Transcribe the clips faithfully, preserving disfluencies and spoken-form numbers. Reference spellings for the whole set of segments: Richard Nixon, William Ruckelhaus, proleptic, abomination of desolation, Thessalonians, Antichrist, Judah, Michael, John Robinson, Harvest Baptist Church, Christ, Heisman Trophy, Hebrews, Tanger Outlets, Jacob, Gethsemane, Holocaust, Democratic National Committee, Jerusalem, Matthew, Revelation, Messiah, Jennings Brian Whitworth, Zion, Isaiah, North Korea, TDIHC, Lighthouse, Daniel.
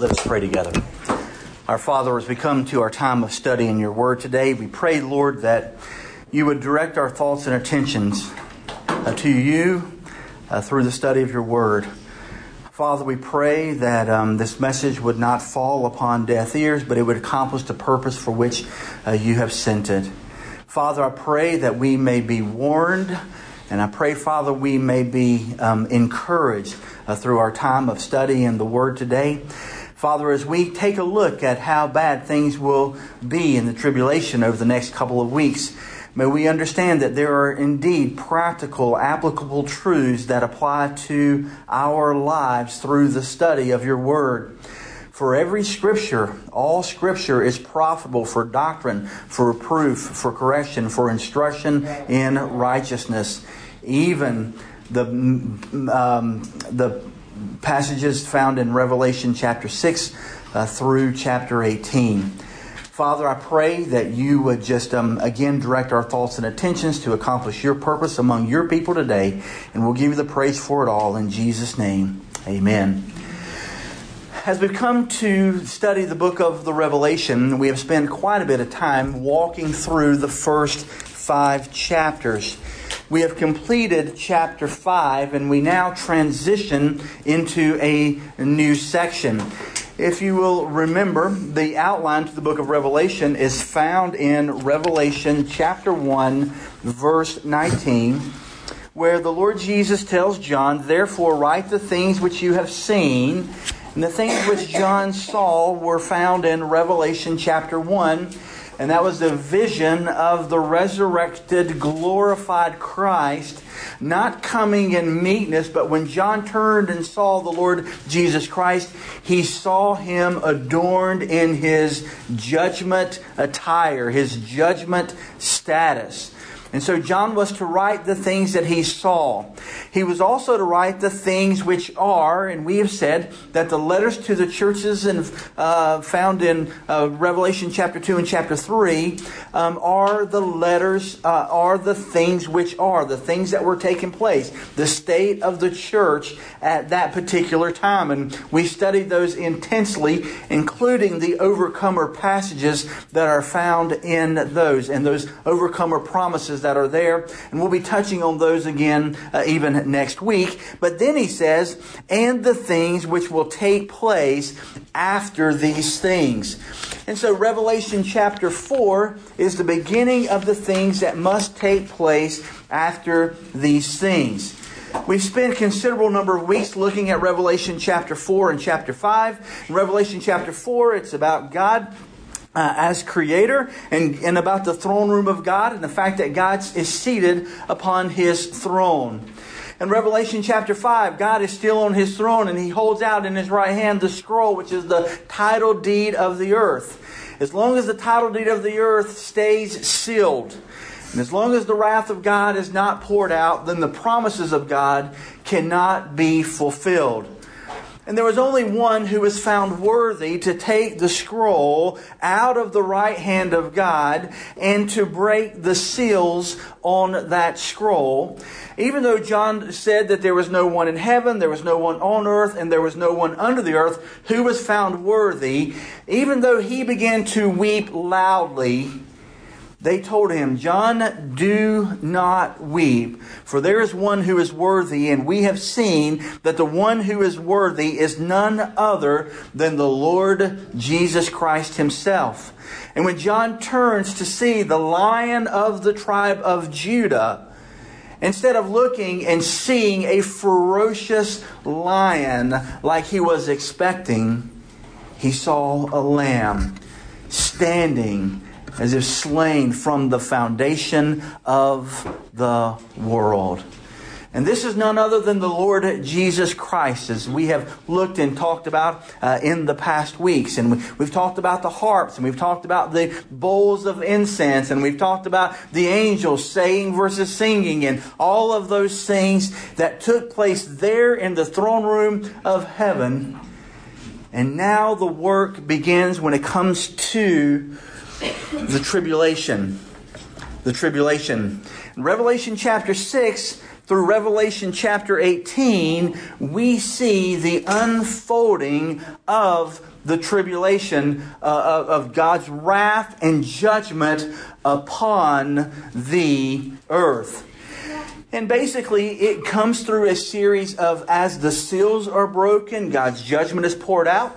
Let us pray together. Our Father, as we come to our time of study in your word today, we pray, Lord, that you would direct our thoughts and attentions uh, to you uh, through the study of your word. Father, we pray that um, this message would not fall upon deaf ears, but it would accomplish the purpose for which uh, you have sent it. Father, I pray that we may be warned, and I pray, Father, we may be um, encouraged uh, through our time of study in the Word today. Father, as we take a look at how bad things will be in the tribulation over the next couple of weeks, may we understand that there are indeed practical, applicable truths that apply to our lives through the study of your Word. For every Scripture, all Scripture is profitable for doctrine, for reproof, for correction, for instruction in righteousness. Even the um, the passages found in Revelation chapter six uh, through chapter eighteen. Father, I pray that you would just, um, again, direct our thoughts and attentions to accomplish your purpose among your people today. And we'll give you the praise for it all in Jesus' name. Amen. As we've come to study the book of the Revelation, we have spent quite a bit of time walking through the first five chapters. We have completed chapter five, and we now transition into a new section. If you will remember, the outline to the book of Revelation is found in Revelation chapter one, verse nineteen, where the Lord Jesus tells John, "Therefore write the things which you have seen." And the things which John saw were found in Revelation chapter one, and that was the vision of the resurrected, glorified Christ, not coming in meekness, but when John turned and saw the Lord Jesus Christ, he saw him adorned in his judgment attire, his judgment status. And so John was to write the things that he saw. He was also to write the things which are, and we have said that the letters to the churches in, uh, found in uh, Revelation chapter two and chapter three um, are the letters, uh, are the things which are, the things that were taking place, the state of the church at that particular time. And we studied those intensely, including the overcomer passages that are found in those, and those overcomer promises that are there, and we'll be touching on those again uh, even next week. But then he says, and the things which will take place after these things. And so Revelation chapter four is the beginning of the things that must take place after these things. We've spent a considerable number of weeks looking at Revelation chapter four and chapter five. In Revelation chapter four, it's about God Uh, as creator and, and about the throne room of God and the fact that God is seated upon his throne. In Revelation chapter five, God is still on his throne and he holds out in his right hand the scroll, which is the title deed of the earth. As long as the title deed of the earth stays sealed, and as long as the wrath of God is not poured out, then the promises of God cannot be fulfilled. And there was only one who was found worthy to take the scroll out of the right hand of God and to break the seals on that scroll. Even though John said that there was no one in heaven, there was no one on earth, and there was no one under the earth who was found worthy, even though he began to weep loudly, they told him, "John, do not weep, for there is one who is worthy, and we have seen that the one who is worthy is none other than the Lord Jesus Christ himself." And when John turns to see the Lion of the tribe of Judah, instead of looking and seeing a ferocious lion like he was expecting, he saw a lamb standing as if slain from the foundation of the world. And this is none other than the Lord Jesus Christ, as we have looked and talked about uh, in the past weeks. And we, we've talked about the harps, and we've talked about the bowls of incense, and we've talked about the angels saying versus singing, and all of those things that took place there in the throne room of heaven. And now the work begins when it comes to the tribulation. The tribulation. In Revelation chapter six, through Revelation chapter eighteen, we see the unfolding of the tribulation uh, of God's wrath and judgment upon the earth. And basically, it comes through a series of, as the seals are broken, God's judgment is poured out.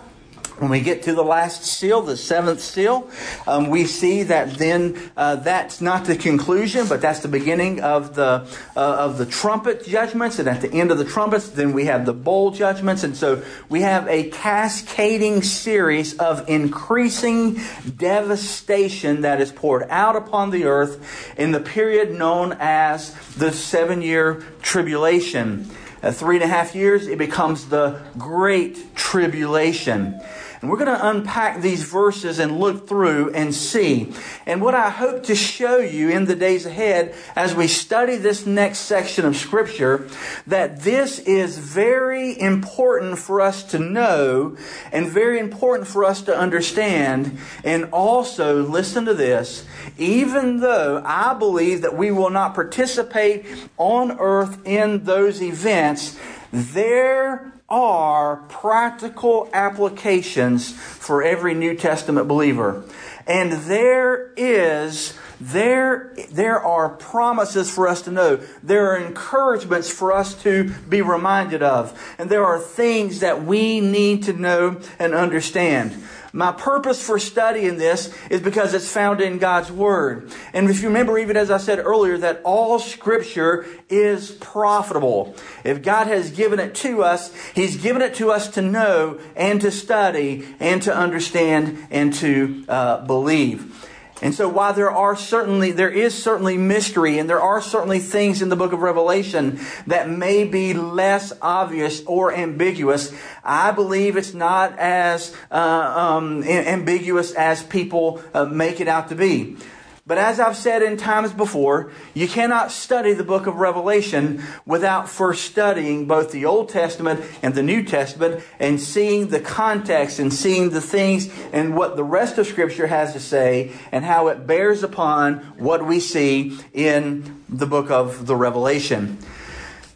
When we get to the last seal, the seventh seal, um, we see that then uh, that's not the conclusion, but that's the beginning of the uh, of the trumpet judgments. And at the end of the trumpets, then we have the bowl judgments. And so we have a cascading series of increasing devastation that is poured out upon the earth in the period known as the seven-year tribulation. At three and a half years, it becomes the Great Tribulation. And we're going to unpack these verses and look through and see. And what I hope to show you in the days ahead as we study this next section of Scripture, that this is very important for us to know and very important for us to understand. And also, listen to this, even though I believe that we will not participate on earth in those events, there are practical applications for every New Testament believer. And there is, there, there are promises for us to know. There are encouragements for us to be reminded of. And there are things that we need to know and understand. My purpose for studying this is because it's found in God's Word. And if you remember, even as I said earlier, that all Scripture is profitable. If God has given it to us, He's given it to us to know and to study and to understand and to uh, believe. And so while there are certainly, there is certainly mystery, and there are certainly things in the book of Revelation that may be less obvious or ambiguous, I believe it's not as uh, um, ambiguous as people uh, make it out to be. But as I've said in times before, you cannot study the book of Revelation without first studying both the Old Testament and the New Testament and seeing the context and seeing the things and what the rest of Scripture has to say and how it bears upon what we see in the book of the Revelation.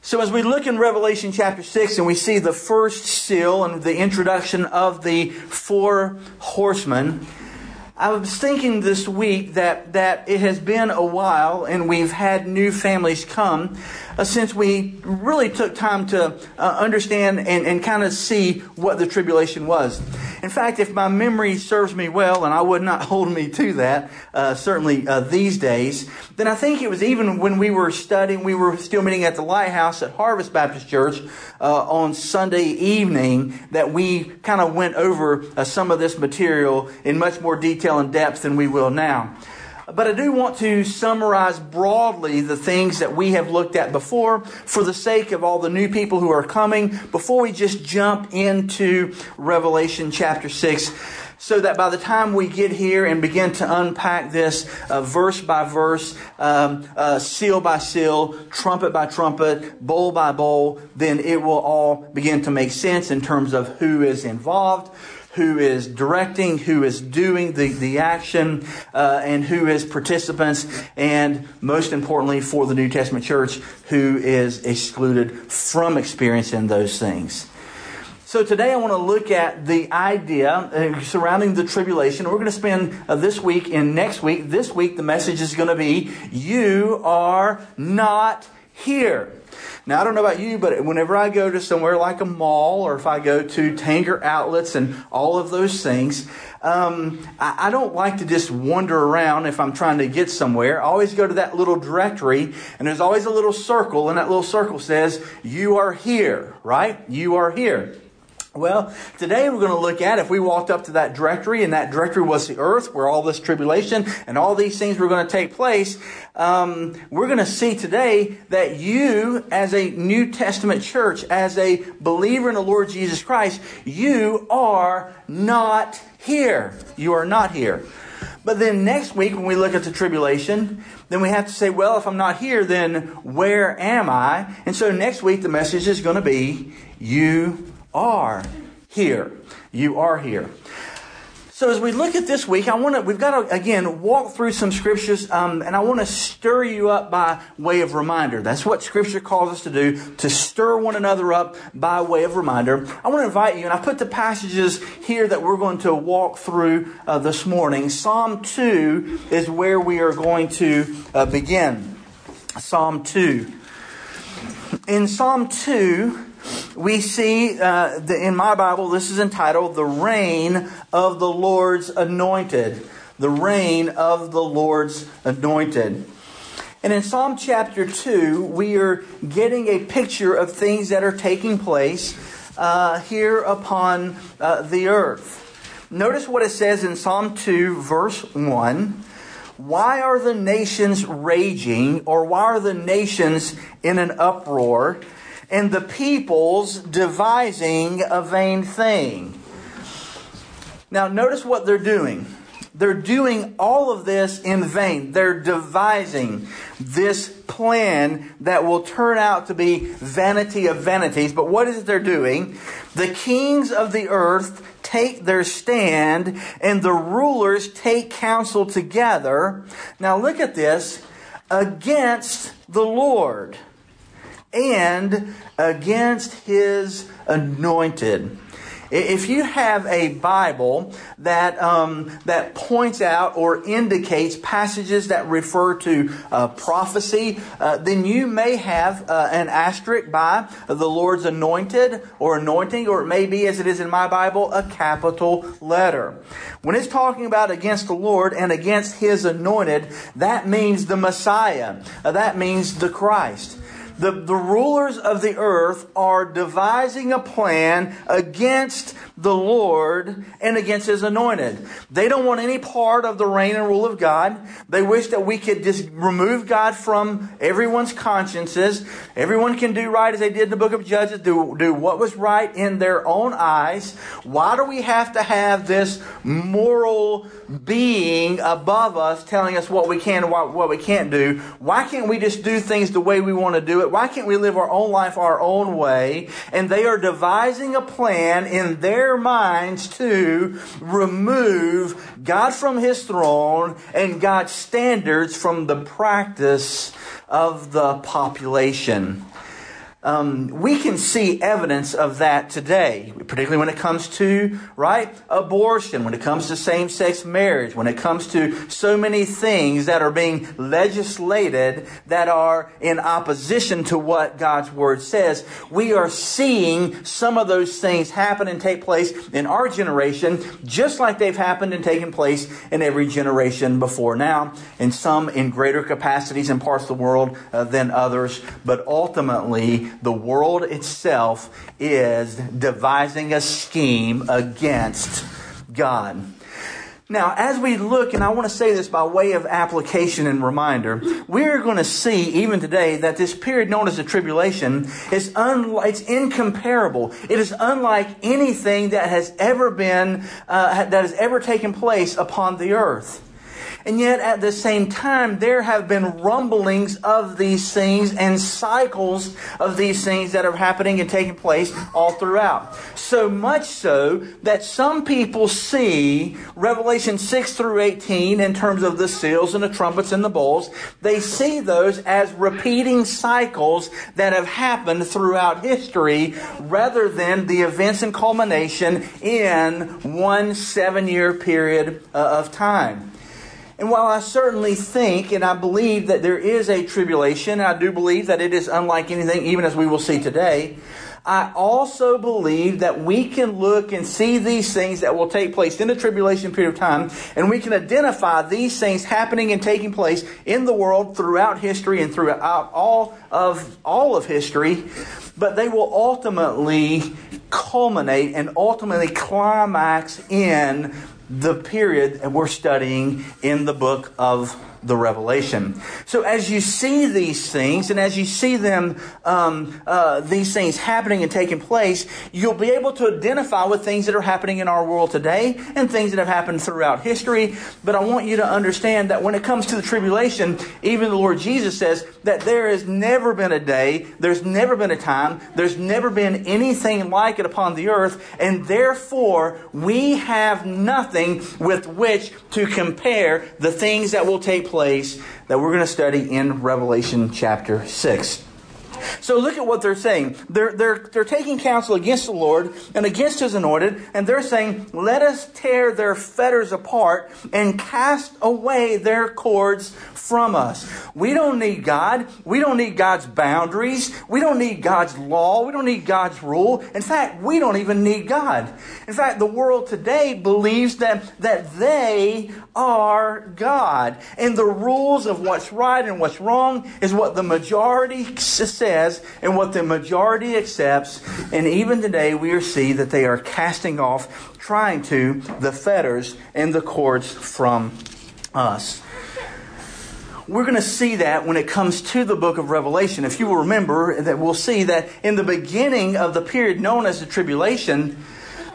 So as we look in Revelation chapter six and we see the first seal and the introduction of the four horsemen, I was thinking this week that, that it has been a while and we've had new families come uh, since we really took time to uh, understand and, and kind of see what the tribulation was. In fact, if my memory serves me well, and I would not hold me to that, uh, certainly uh, these days, then I think it was even when we were studying, we were still meeting at the Lighthouse at Harvest Baptist Church uh, on Sunday evening that we kind of went over uh, some of this material in much more detail and depth than we will now. But I do want to summarize broadly the things that we have looked at before for the sake of all the new people who are coming before we just jump into Revelation chapter six, so that by the time we get here and begin to unpack this uh, verse by verse, um, uh, seal by seal, trumpet by trumpet, bowl by bowl, then it will all begin to make sense in terms of who is involved, who is directing, who is doing the, the action, uh, and who is participants, and most importantly for the New Testament church, who is excluded from experiencing those things. So today I want to look at the idea surrounding the tribulation. We're going to spend this week and next week. This week the message is going to be, you are not here. Now, I don't know about you, but whenever I go to somewhere like a mall, or if I go to Tanger Outlets and all of those things, um, I, I don't like to just wander around if I'm trying to get somewhere. I always go to that little directory, and there's always a little circle, and that little circle says, you are here, right? You are here. Well, today we're going to look at, if we walked up to that directory, and that directory was the earth, where all this tribulation and all these things were going to take place, um, we're going to see today that you, as a New Testament church, as a believer in the Lord Jesus Christ, you are not here. You are not here. But then next week, when we look at the tribulation, then we have to say, well, if I'm not here, then where am I? And so next week, the message is going to be, you are here. You are here. So as we look at this week, I want to we've got to again walk through some scriptures, um, and I want to stir you up by way of reminder. That's what Scripture calls us to do, to stir one another up by way of reminder. I want to invite you, and I put the passages here that we're going to walk through uh, this morning. Psalm two is where we are going to uh, begin. Psalm two. In Psalm two, we see, uh, the, in my Bible, this is entitled, The Reign of the Lord's Anointed. The Reign of the Lord's Anointed. And in Psalm chapter two, we are getting a picture of things that are taking place uh, here upon uh, the earth. Notice what it says in Psalm two, verse one. Why are the nations raging, or why are the nations in an uproar, and the peoples devising a vain thing? Now, notice what they're doing. They're doing all of this in vain. They're devising this plan that will turn out to be vanity of vanities. But what is it they're doing? The kings of the earth take their stand, and the rulers take counsel together. Now look at this. Against the Lord and against His anointed. If you have a Bible that um, that points out or indicates passages that refer to uh, prophecy, uh, then you may have uh, an asterisk by the Lord's anointed or anointing, or it may be, as it is in my Bible, a capital letter. When it's talking about against the Lord and against His anointed, that means the Messiah. Uh, that means the Christ. The, the rulers of the earth are devising a plan against the Lord and against His anointed. They don't want any part of the reign and rule of God. They wish that we could just remove God from everyone's consciences. Everyone can do right as they did in the book of Judges, do, do what was right in their own eyes. Why do we have to have this moral being above us telling us what we can and what, what we can't do? Why can't we just do things the way we want to do it? Why can't we live our own life our own way? And they are devising a plan in their minds to remove God from His throne and God's standards from the practice of the population. Um, we can see evidence of that today, particularly when it comes to, right, abortion, when it comes to same-sex marriage, when it comes to so many things that are being legislated that are in opposition to what God's Word says. We are seeing some of those things happen and take place in our generation, just like they've happened and taken place in every generation before now, and some in greater capacities in parts of the world uh, than others, but ultimately, the world itself is devising a scheme against God. Now, as we look, and I want to say this by way of application and reminder, we're going to see even today that this period known as the tribulation is un- it's incomparable. It is unlike anything that has ever been, uh, that has ever taken place upon the earth. And yet, at the same time, there have been rumblings of these things and cycles of these things that are happening and taking place all throughout. So much so that some people see Revelation six through eighteen in terms of the seals and the trumpets and the bowls. They see those as repeating cycles that have happened throughout history rather than the events and culmination in one seven-year period of time. And while I certainly think and I believe that there is a tribulation, and I do believe that it is unlike anything, even as we will see today, I also believe that we can look and see these things that will take place in the tribulation period of time, and we can identify these things happening and taking place in the world throughout history and throughout all of all of history, but they will ultimately culminate and ultimately climax in the period that we're studying in the book of the Revelation. So as you see these things, and as you see them, um, uh, these things happening and taking place, you'll be able to identify with things that are happening in our world today and things that have happened throughout history. But I want you to understand that when it comes to the tribulation, even the Lord Jesus says that there has never been a day, there's never been a time, there's never been anything like it upon the earth, and therefore we have nothing nothing with which to compare the things that will take place that we're going to study in Revelation chapter six. So look at what they're saying. They're, they're, they're taking counsel against the Lord and against His anointed, and they're saying, let us tear their fetters apart and cast away their cords from us. We don't need God. We don't need God's boundaries. We don't need God's law. We don't need God's rule. In fact, we don't even need God. In fact, the world today believes that, that they are God, and the rules of what's right and what's wrong is what the majority says and what the majority accepts. And even today we see that they are casting off, trying to, the fetters and the cords from us. We're going to see that when it comes to the book of Revelation. If you will remember, that we'll see that in the beginning of the period known as the tribulation,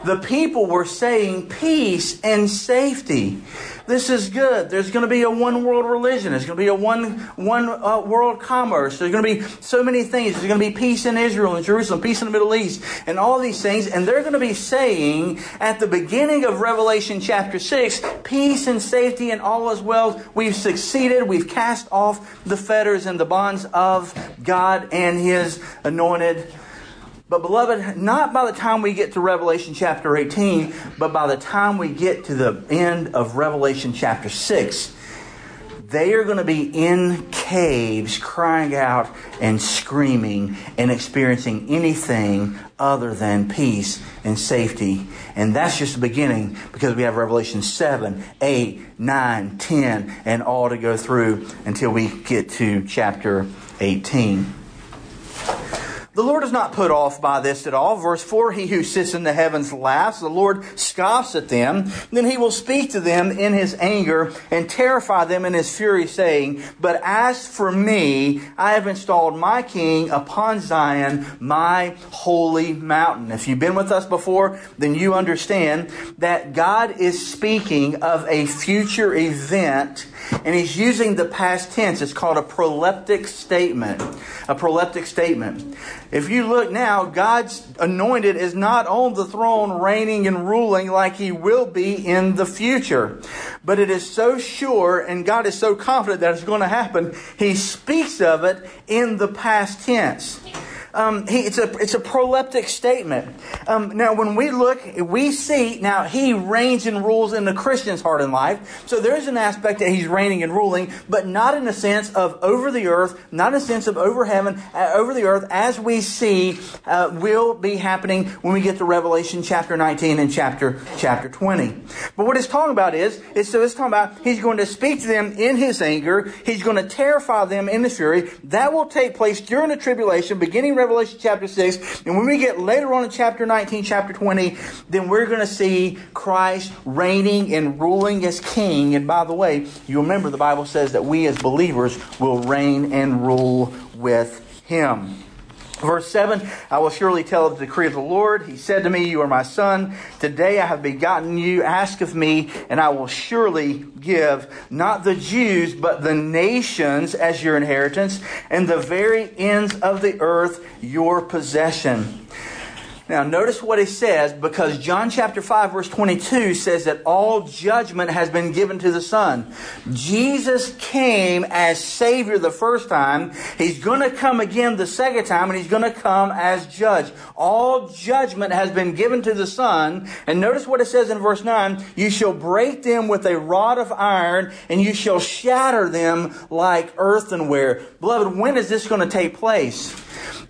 the people were saying peace and safety. This is good. There's going to be a one world religion. There's going to be a one one uh, world commerce. There's going to be so many things. There's going to be peace in Israel and Jerusalem, peace in the Middle East, and all these things. And they're going to be saying at the beginning of Revelation chapter six, peace and safety and all is well. We've succeeded. We've cast off the fetters and the bonds of God and His anointed. But beloved, not by the time we get to Revelation chapter eighteen, but by the time we get to the end of Revelation chapter six, they are going to be in caves crying out and screaming and experiencing anything other than peace and safety. And that's just the beginning, because we have Revelation seven, eight, nine, ten, and all to go through until we get to chapter eighteen. The Lord is not put off by this at all. Verse four, He who sits in the heavens laughs. The Lord scoffs at them. Then He will speak to them in His anger and terrify them in His fury, saying, but as for me, I have installed my king upon Zion, my holy mountain. If you've been with us before, then you understand that God is speaking of a future event, and He's using the past tense. It's called a proleptic statement. A proleptic statement. If you look now, God's anointed is not on the throne reigning and ruling like He will be in the future. But it is so sure, and God is so confident that it's going to happen, He speaks of it in the past tense. Um, he, it's a it's a proleptic statement. Um, now, when we look, we see, now He reigns and rules in the Christian's heart and life. So there is an aspect that He's reigning and ruling, but not in the sense of over the earth, not in the sense of over heaven, uh, over the earth, as we see uh, will be happening when we get to Revelation chapter nineteen and chapter chapter twenty. But what it's talking about is, it's, so it's talking about He's going to speak to them in His anger. He's going to terrify them in His fury. That will take place during the tribulation, beginning Revelation chapter six, and when we get later on in chapter nineteen, chapter twenty, then we're going to see Christ reigning and ruling as king. And by the way, you remember the Bible says that we as believers will reign and rule with Him. Verse seven, I will surely tell of the decree of the Lord. He said to me, you are my son. Today I have begotten you. Ask of me, and I will surely give not the Jews, but the nations as your inheritance, and the very ends of the earth your possession. Now notice what He says, because John chapter five verse twenty-two says that all judgment has been given to the Son. Jesus came as Savior the first time. He's going to come again the second time, and He's going to come as Judge. All judgment has been given to the Son. And notice what it says in verse nine, you shall break them with a rod of iron, and you shall shatter them like earthenware. Beloved, when is this going to take place?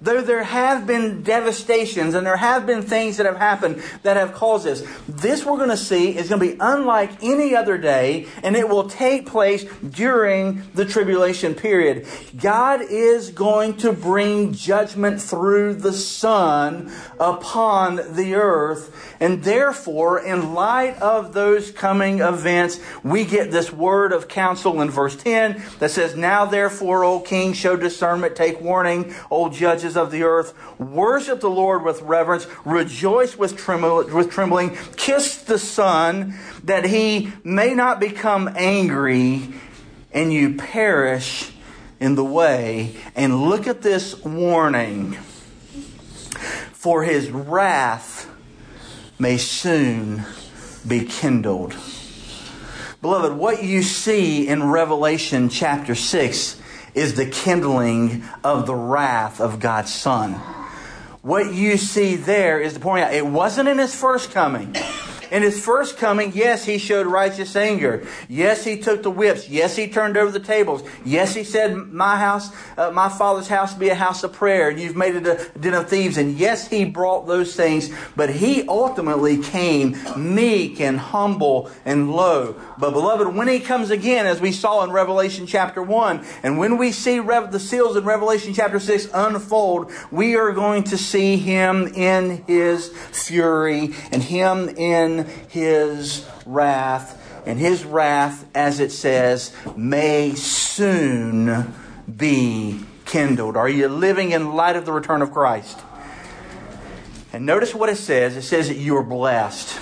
Though there have been devastations and there have been things that have happened that have caused this, this we're going to see is going to be unlike any other day, and it will take place during the tribulation period. God is going to bring judgment through the Son upon the earth, and therefore, in light of those coming events, we get this word of counsel in verse ten that says, now therefore, O king, show discernment, take warning, O judges of the earth, worship the Lord with reverence, rejoice with trembling, kiss the Son, that He may not become angry and you perish in the way. And look at this warning, for His wrath may soon be kindled. Beloved, what you see in Revelation chapter six is the kindling of the wrath of God's Son. What you see there is the pouring out. It wasn't in His first coming. In His first coming, yes, He showed righteous anger. Yes, He took the whips. Yes, He turned over the tables. Yes, He said, my house, uh, my Father's house be a house of prayer, and you've made it a den of thieves. And yes, He brought those things, but He ultimately came meek and humble and low. But beloved, when He comes again, as we saw in Revelation chapter one, and when we see Rev- the seals in Revelation chapter six unfold, we are going to see Him in His fury and Him in His wrath, and His wrath, as it says, may soon be kindled. Are you living in light of the return of Christ? And notice what it says. It says that you are blessed.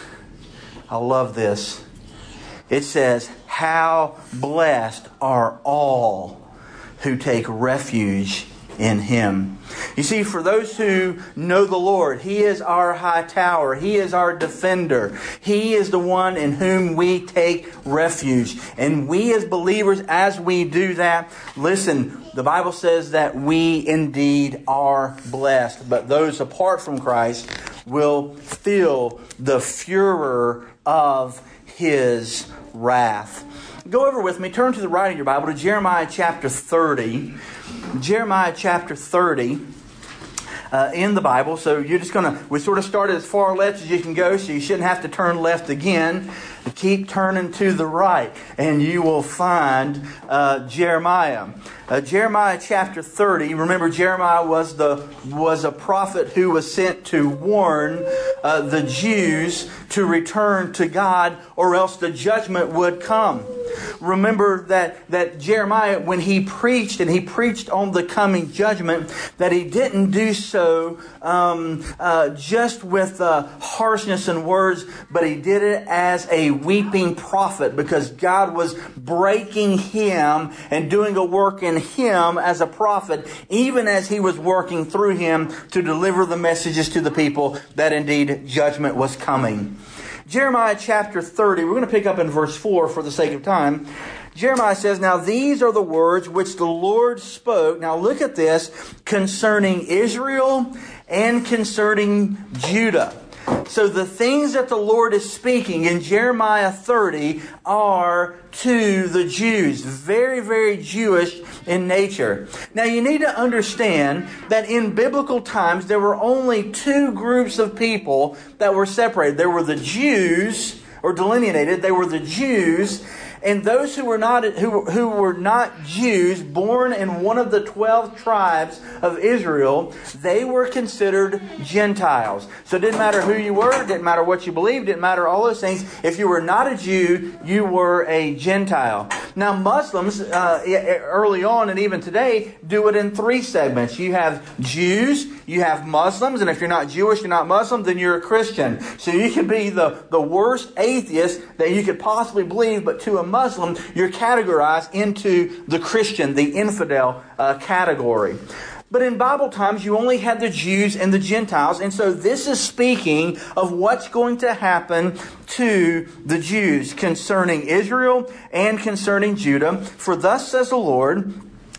I love this. It says, how blessed are all who take refuge in Him. You see, for those who know the Lord, He is our high tower. He is our defender. He is the one in whom we take refuge. And we as believers, as we do that, listen, the Bible says that we indeed are blessed. But those apart from Christ will feel the furor of His wrath. Go over with me. Turn to the right of your Bible to Jeremiah chapter thirty. Jeremiah chapter thirty uh, in the Bible. So you're just going to, we sort of started as far left as you can go, so you shouldn't have to turn left again. Keep turning to the right, and you will find uh, Jeremiah. Uh, Jeremiah chapter thirty. Remember, Jeremiah was the was a prophet who was sent to warn uh, the Jews to return to God, or else the judgment would come. Remember that, that Jeremiah, when he preached, and he preached on the coming judgment, that he didn't do so um, uh, just with uh, harshness and words, but he did it as a weeping prophet, because God was breaking him and doing a work in him as a prophet, even as He was working through him to deliver the messages to the people that indeed judgment was coming. Jeremiah chapter thirty, we're going to pick up in verse four for the sake of time. Jeremiah says, now these are the words which the Lord spoke. Now look at this, concerning Israel and concerning Judah. So the things that the Lord is speaking in Jeremiah thirty are to the Jews, very, very Jewish in nature. Now you need to understand that in biblical times there were only two groups of people that were separated. There were the Jews, or delineated, they were the Jews, and those who were not who, who were not Jews, born in one of the twelve tribes of Israel, they were considered Gentiles. So it didn't matter who you were, it didn't matter what you believed, it didn't matter all those things. If you were not a Jew, you were a Gentile. Now Muslims, uh, early on and even today, do it in three segments. You have Jews, you have Muslims, and if you're not Jewish, you're not Muslim, then you're a Christian. So you could be the, the worst atheist that you could possibly believe, but to a Muslim, you're categorized into the Christian, the infidel uh, category. But in Bible times, you only had the Jews and the Gentiles, and so this is speaking of what's going to happen to the Jews concerning Israel and concerning Judah. For thus says the Lord,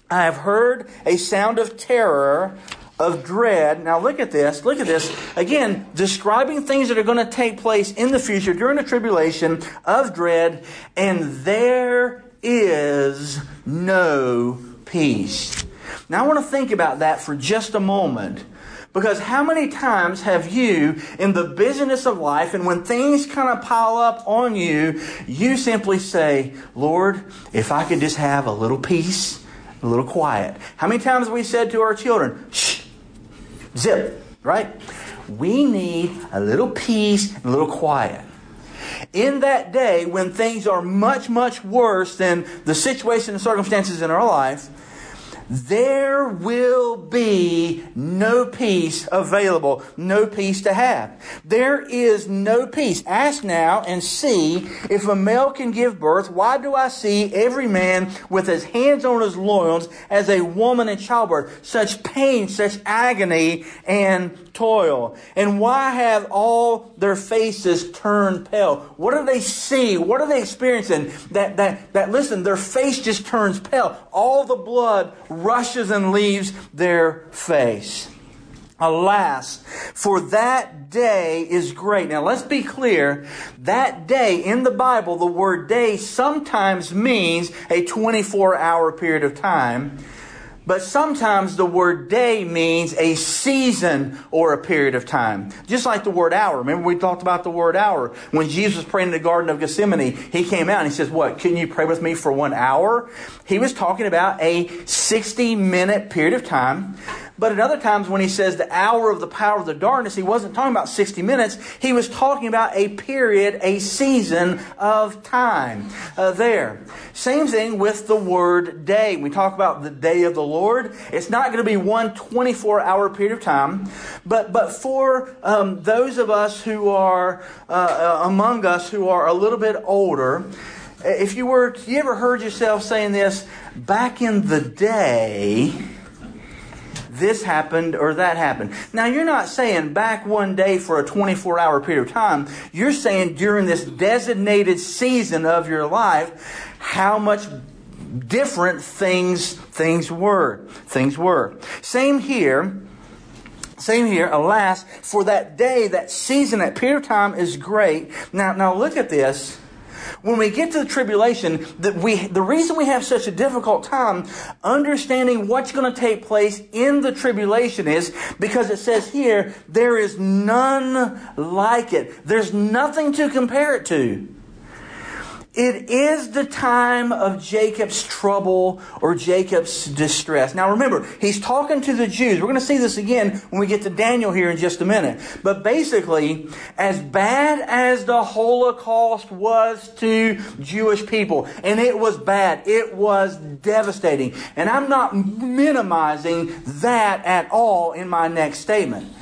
I have heard a sound of terror, of dread. Now look at this, look at this. Again, describing things that are going to take place in the future during the tribulation, of dread, and there is no peace. Now I want to think about that for just a moment. Because how many times have you, in the busyness of life, and when things kind of pile up on you, you simply say, Lord, if I could just have a little peace, a little quiet. How many times have we said to our children, shh, zip, right? We need a little peace and a little quiet. In that day when things are much, much worse than the situation and circumstances in our life, there will be no peace available, no peace to have. There is no peace. Ask now and see if a male can give birth. Why do I see every man with his hands on his loins as a woman in childbirth? Such pain, such agony and toil. And why have all their faces turned pale? What do they see? What are they experiencing? That, that, that listen, their face just turns pale. All the blood rushes and leaves their face. Alas, for that day is great. Now let's be clear. That day in the Bible, the word day sometimes means a twenty-four hour period of time. But sometimes the word day means a season or a period of time. Just like the word hour. Remember we talked about the word hour. When Jesus was praying in the Garden of Gethsemane, he came out and he says, what, couldn't you pray with me for one hour? He was talking about a sixty minute period of time. But at other times when he says the hour of the power of the darkness, he wasn't talking about sixty minutes. He was talking about a period, a season of time uh, there. Same thing with the word day. We talk about the day of the Lord. Lord. It's not going to be one twenty-four hour period of time. But but for um, those of us who are uh, among us who are a little bit older, if you were, you ever heard yourself saying this, back in the day, this happened or that happened. Now, you're not saying back one day for a twenty-four hour period of time. You're saying during this designated season of your life, how much different things things were. Things were. Same here. Same here. Alas, for that day, that season, that period of time is great. Now, now look at this. When we get to the tribulation, that we the reason we have such a difficult time understanding what's going to take place in the tribulation is because it says here, there is none like it. There's nothing to compare it to. It is the time of Jacob's trouble or Jacob's distress. Now remember, he's talking to the Jews. We're going to see this again when we get to Daniel here in just a minute. But basically, as bad as the Holocaust was to Jewish people, and it was bad, it was devastating. And I'm not minimizing that at all in my next statement.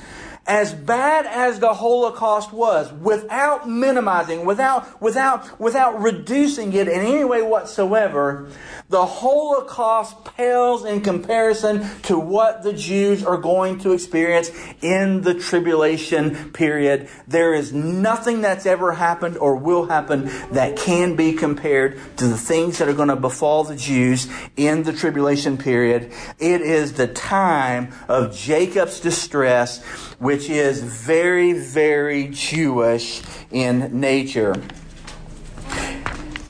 As bad as the Holocaust was, without minimizing, without without without reducing it in any way whatsoever, the Holocaust pales in comparison to what the Jews are going to experience in the tribulation period. There is nothing that's ever happened or will happen that can be compared to the things that are going to befall the Jews in the tribulation period. It is the time of Jacob's distress, which which is very, very Jewish in nature.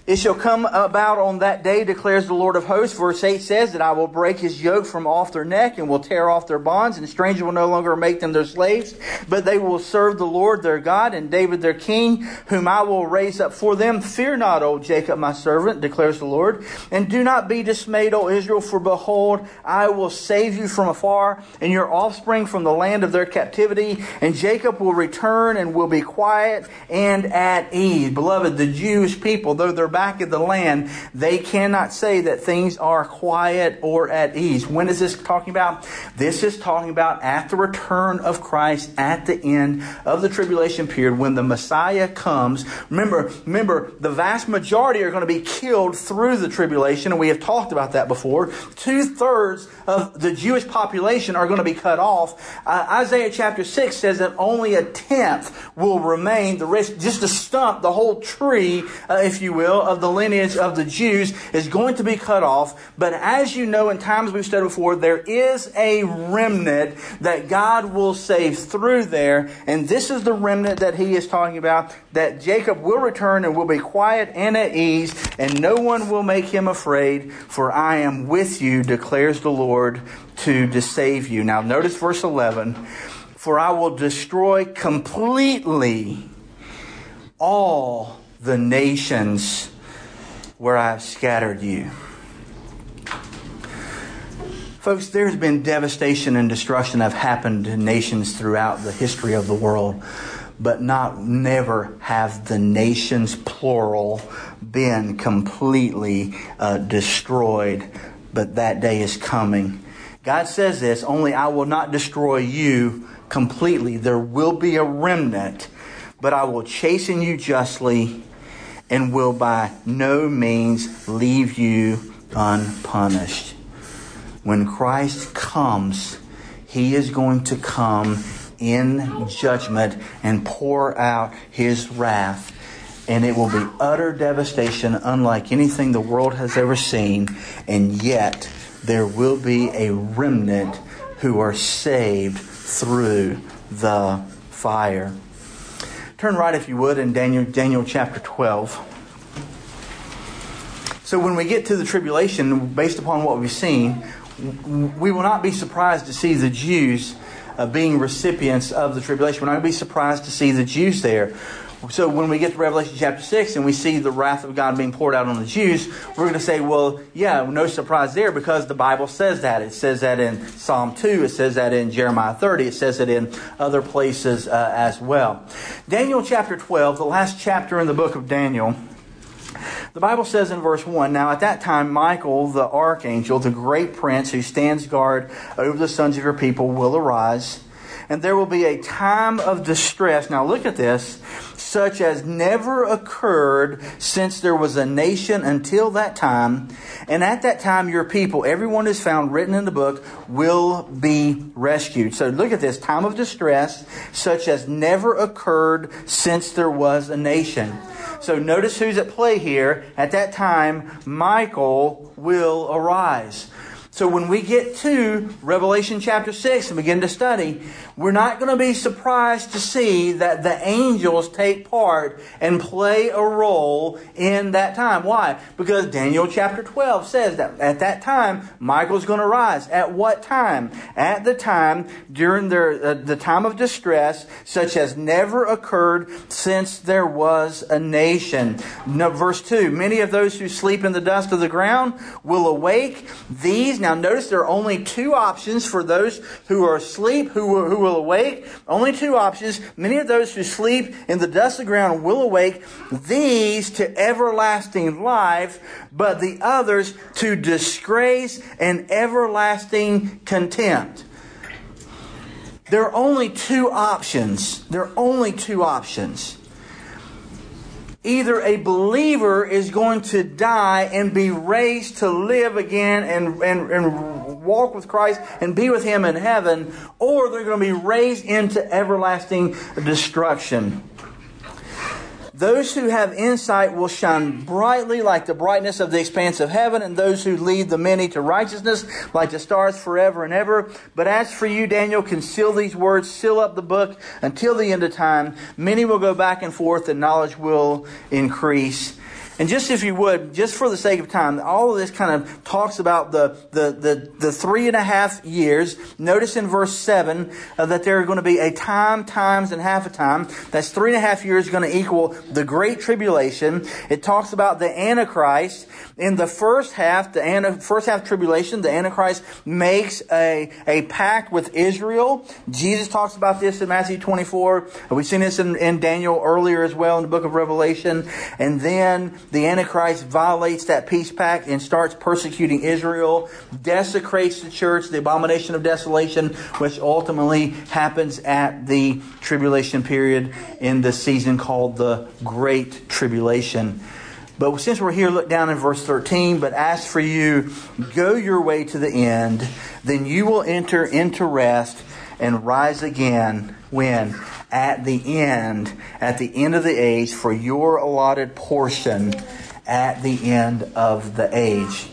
It shall come about on that day, declares the Lord of hosts. Verse eight says that I will break his yoke from off their neck and will tear off their bonds, and the stranger will no longer make them their slaves, but they will serve the Lord their God and David their king, whom I will raise up for them. Fear not, O Jacob, my servant, declares the Lord, and do not be dismayed, O Israel, for behold, I will save you from afar and your offspring from the land of their captivity, and Jacob will return and will be quiet and at ease. Beloved, the Jewish people, though they're back in the land, they cannot say that things are quiet or at ease. When is this talking about? This is talking about at the return of Christ at the end of the tribulation period when the Messiah comes. Remember, remember, the vast majority are going to be killed through the tribulation, and we have talked about that before. Two-thirds of the Jewish population are going to be cut off. Uh, Isaiah chapter six says that only a tenth will remain. The rest, just the stump, the whole tree, uh, if you will, of the lineage of the Jews is going to be cut off. But as you know, in times we've studied before, there is a remnant that God will save through there. And this is the remnant that he is talking about, that Jacob will return and will be quiet and at ease, and no one will make him afraid, for I am with you, declares the Lord, to, to save you. Now notice verse eleven. For I will destroy completely all the nations where I have scattered you. Folks, there's been devastation and destruction have happened to nations throughout the history of the world, but not never have the nations, plural, been completely uh, destroyed but that day is coming. God says this, only I will not destroy you completely. There will be a remnant, but I will chasten you justly and will by no means leave you unpunished. When Christ comes, He is going to come in judgment and pour out His wrath. And it will be utter devastation unlike anything the world has ever seen. And yet, there will be a remnant who are saved through the fire. Turn right, if you would, in Daniel, Daniel chapter twelve. So when we get to the tribulation, based upon what we've seen, we will not be surprised to see the Jews uh, being recipients of the tribulation. We're not going to be surprised to see the Jews there. So when we get to Revelation chapter six and we see the wrath of God being poured out on the Jews, we're going to say, well, yeah, no surprise there because the Bible says that. It says that in Psalm two. It says that in Jeremiah thirty. It says it in other places uh, as well. Daniel chapter twelve, the last chapter in the book of Daniel, the Bible says in verse one, now at that time Michael, the archangel, the great prince who stands guard over the sons of your people, will arise. And there will be a time of distress. Now look at this. Such as never occurred since there was a nation until that time. And at that time your people, everyone who's found written in the book, will be rescued. So look at this. Time of distress. Such as never occurred since there was a nation. So notice who's at play here. At that time, Michael will arise. So when we get to Revelation chapter six and begin to study, we're not going to be surprised to see that the angels take part and play a role in that time. Why? Because Daniel chapter twelve says that at that time, Michael's going to rise. At what time? At the time, during their, uh, the time of distress, such as never occurred since there was a nation. Now, verse two, many of those who sleep in the dust of the ground will awake. These, now Now notice there are only two options for those who are asleep, who will, who will awake. Only two options. Many of those who sleep in the dust of the ground will awake, these to everlasting life, but the others to disgrace and everlasting contempt. There are only two options. There are only two options. Either a believer is going to die and be raised to live again and, and, and walk with Christ and be with Him in heaven, or they're going to be raised into everlasting destruction. Those who have insight will shine brightly like the brightness of the expanse of heaven, and those who lead the many to righteousness like the stars forever and ever. But as for you, Daniel, conceal these words, seal up the book until the end of time. Many will go back and forth, and knowledge will increase. And just if you would, just for the sake of time, all of this kind of talks about the, the, the, the three and a half years. Notice in verse seven uh, that there are going to be a time, times, and half a time. That's three and a half years going to equal the Great Tribulation. It talks about the Antichrist. In the first half, the Ana, first half tribulation, the Antichrist makes a, a pact with Israel. Jesus talks about this in Matthew twenty-four. We've seen this in, in Daniel earlier as well in the book of Revelation. And then the Antichrist violates that peace pact and starts persecuting Israel, desecrates the church, the abomination of desolation, which ultimately happens at the tribulation period in the season called the Great Tribulation. But since we're here, look down in verse thirteen. But as for you, go your way to the end, then you will enter into rest and rise again when? At the end, at the end of the age, for your allotted portion at the end of the age.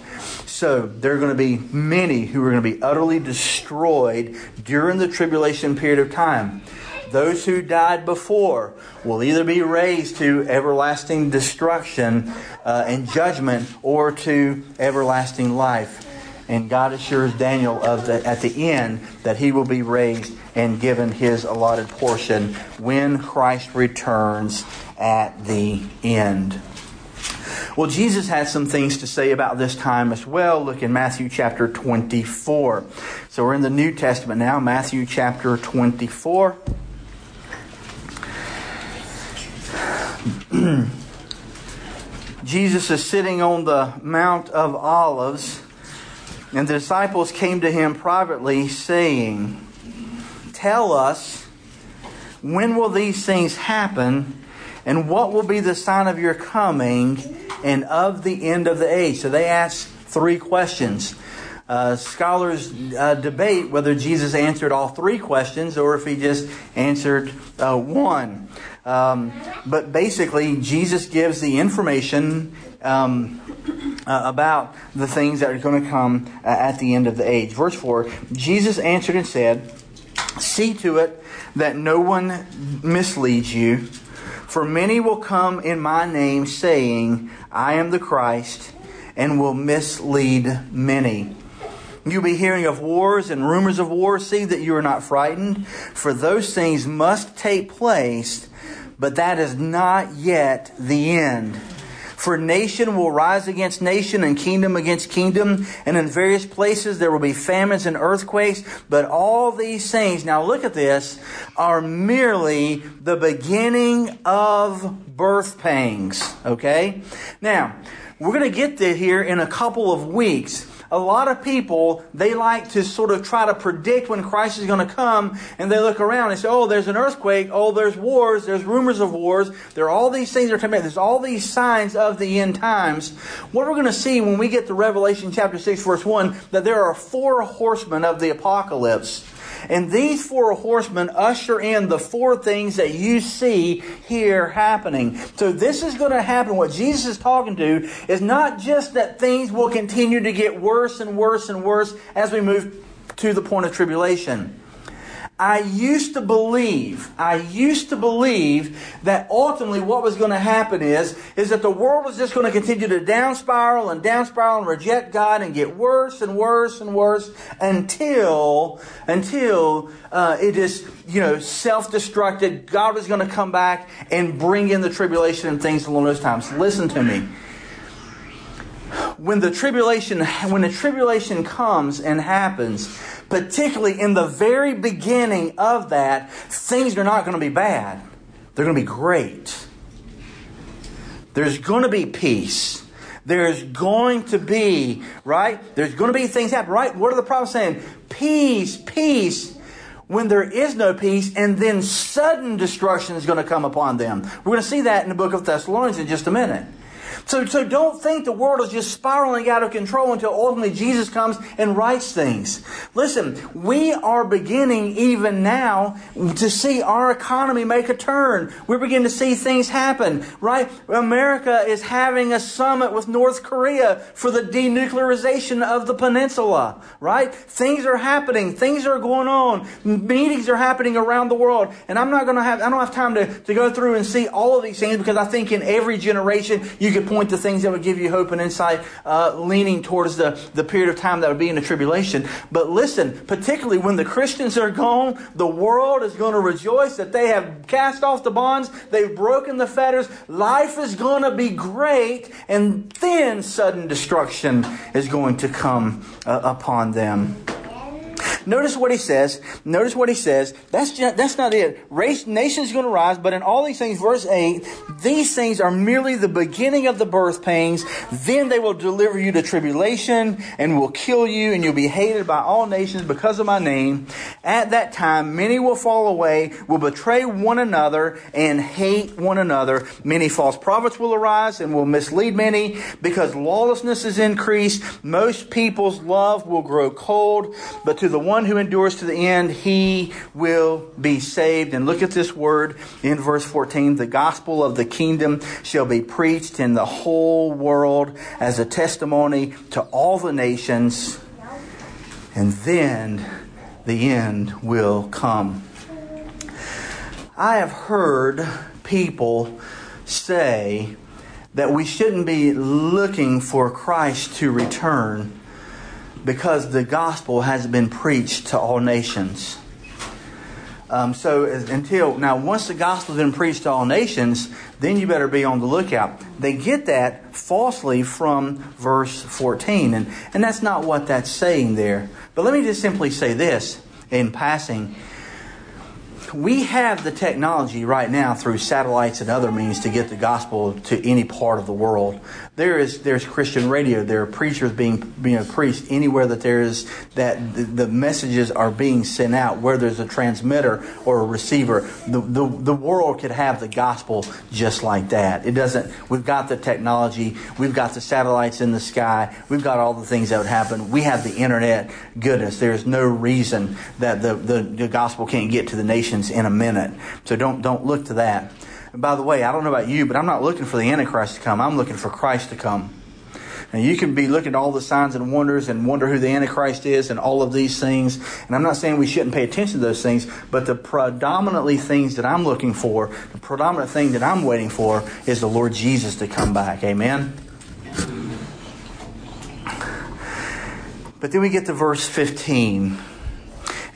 So there are going to be many who are going to be utterly destroyed during the tribulation period of time. Those who died before will either be raised to everlasting destruction uh, and judgment or to everlasting life. And God assures Daniel of the, at the end that he will be raised and given his allotted portion when Christ returns at the end. Well, Jesus had some things to say about this time as well. Look in Matthew chapter twenty-four. So we're in the New Testament now, Matthew chapter twenty-four. Jesus is sitting on the Mount of Olives. And the disciples came to him privately, saying, "Tell us, when will these things happen? And what will be the sign of your coming and of the end of the age?" So they asked three questions. Uh, scholars uh, debate whether Jesus answered all three questions or if he just answered uh, one. Um, but basically, Jesus gives the information um, uh, about the things that are going to come uh, at the end of the age. Verse four, Jesus answered and said, "See to it that no one misleads you. For many will come in my name, saying, 'I am the Christ,' and will mislead many. You'll be hearing of wars and rumors of wars. See that you are not frightened, for those things must take place, but that is not yet the end. For nation will rise against nation and kingdom against kingdom, and in various places there will be famines and earthquakes. But all these things," now look at this, "are merely the beginning of birth pangs." Okay? Now, we're going to get to here in a couple of weeks. A lot of people, they like to sort of try to predict when Christ is going to come, and they look around and say, "Oh, there's an earthquake. Oh, there's wars. There's rumors of wars. There are all these things that are coming. There's all these signs of the end times." What we're going to see when we get to Revelation chapter six, verse one, that there are four horsemen of the apocalypse. And these four horsemen usher in the four things that you see here happening. So this is going to happen. What Jesus is talking to is not just that things will continue to get worse and worse and worse as we move to the point of tribulation. I used to believe, I used to believe that ultimately what was going to happen is, is that the world was just going to continue to down spiral and down spiral and reject God and get worse and worse and worse until, until uh, it is, you know, self-destructed. God was going to come back and bring in the tribulation and things along those times. Listen to me. When the tribulation, when the tribulation comes and happens, particularly in the very beginning of that, things are not going to be bad. They're going to be great. There's going to be peace. There's going to be, right? There's going to be things happen, right? What are the prophets saying? Peace, peace, when there is no peace, and then sudden destruction is going to come upon them. We're going to see that in the book of Thessalonians in just a minute. So, so don't think the world is just spiraling out of control until ultimately Jesus comes and rights things. Listen, we are beginning even now to see our economy make a turn. We're beginning to see things happen, right? America is having a summit with North Korea for the denuclearization of the peninsula, right? Things are happening. Things are going on. Meetings are happening around the world. And I'm not going to have, I don't have time to, to go through and see all of these things, because I think in every generation you could point to things that would give you hope and insight uh, leaning towards the, the period of time that would be in the tribulation. But listen, particularly when the Christians are gone, the world is going to rejoice that they have cast off the bonds, they've broken the fetters, life is going to be great, and then sudden destruction is going to come uh, upon them. Notice what he says. Notice what he says. That's just, that's not it. Race, nation's going to rise, but in all these things, verse eight, these things are merely the beginning of the birth pangs. Then they will deliver you to tribulation and will kill you, and you'll be hated by all nations because of my name. At that time, many will fall away, will betray one another, and hate one another. Many false prophets will arise and will mislead many. Because lawlessness is increased, most people's love will grow cold, but to the one who endures to the end, he will be saved. And look at this word in verse fourteen. The gospel of the kingdom shall be preached in the whole world as a testimony to all the nations, and then the end will come. I have heard people say that we shouldn't be looking for Christ to return, because the gospel has been preached to all nations. Um, so until now, once the gospel has been preached to all nations, then you better be on the lookout. They get that falsely from verse fourteen, and, and that's not what that's saying there. But let me just simply say this in passing. we have the technology right now through satellites and other means to get the gospel to any part of the world. There is there's Christian radio. There are preachers being being preached anywhere that there is that the, the messages are being sent out. Where there's a transmitter or a receiver, the, the the world could have the gospel just like that. It doesn't. We've got the technology. We've got the satellites in the sky. We've got all the things that would happen. We have the internet. Goodness, there is no reason that the the, the gospel can't get to the nations in a minute. So don't don't look to that. And by the way, I don't know about you, but I'm not looking for the Antichrist to come. I'm looking for Christ to come. And you can be looking at all the signs and wonders and wonder who the Antichrist is and all of these things. And I'm not saying we shouldn't pay attention to those things, but the predominantly things that I'm looking for, the predominant thing that I'm waiting for is the Lord Jesus to come back. Amen? But then we get to verse fifteen.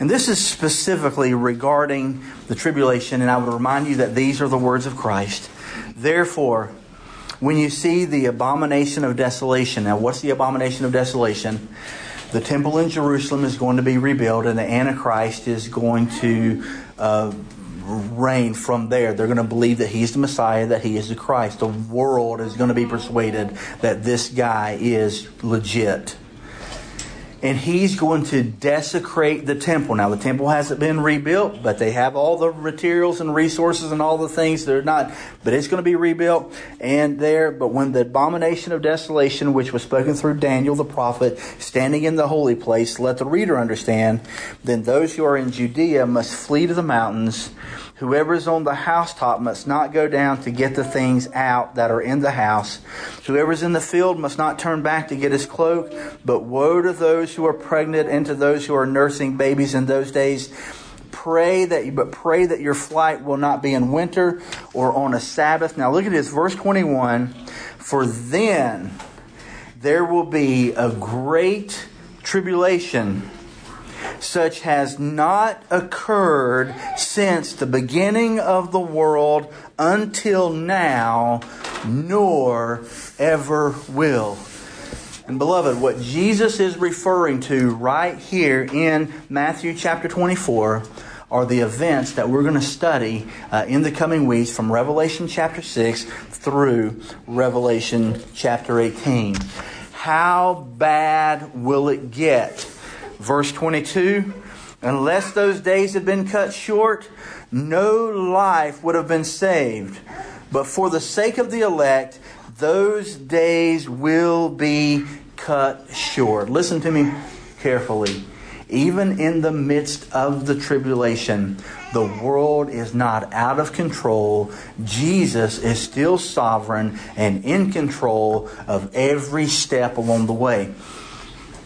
And this is specifically regarding the tribulation. And I would remind you that these are the words of Christ. Therefore, when you see the abomination of desolation. Now, what's the abomination of desolation? The temple in Jerusalem is going to be rebuilt, and the Antichrist is going to uh, reign from there. They're going to believe that he's the Messiah, that he is the Christ. The world is going to be persuaded that this guy is legit. And he's going to desecrate the temple. Now, the temple hasn't been rebuilt, but they have all the materials and resources and all the things. They're not, but it's going to be rebuilt. And there, but when the abomination of desolation, which was spoken through Daniel the prophet, standing in the holy place, let the reader understand, then those who are in Judea must flee to the mountains. Whoever is on the housetop must not go down to get the things out that are in the house. Whoever is in the field must not turn back to get his cloak. But woe to those who are pregnant and to those who are nursing babies in those days. Pray that, but pray that your flight will not be in winter or on a Sabbath. Now look at this, verse twenty-one. For then there will be a great tribulation, such has not occurred since the beginning of the world until now, nor ever will. And beloved, what Jesus is referring to right here in Matthew chapter twenty-four are the events that we're going to study uh, in the coming weeks from Revelation chapter six through Revelation chapter eighteen. How bad will it get? Verse twenty-two, unless those days had been cut short, no life would have been saved. But for the sake of the elect, those days will be cut short. Listen to me carefully. Even in the midst of the tribulation, the world is not out of control. Jesus is still sovereign and in control of every step along the way.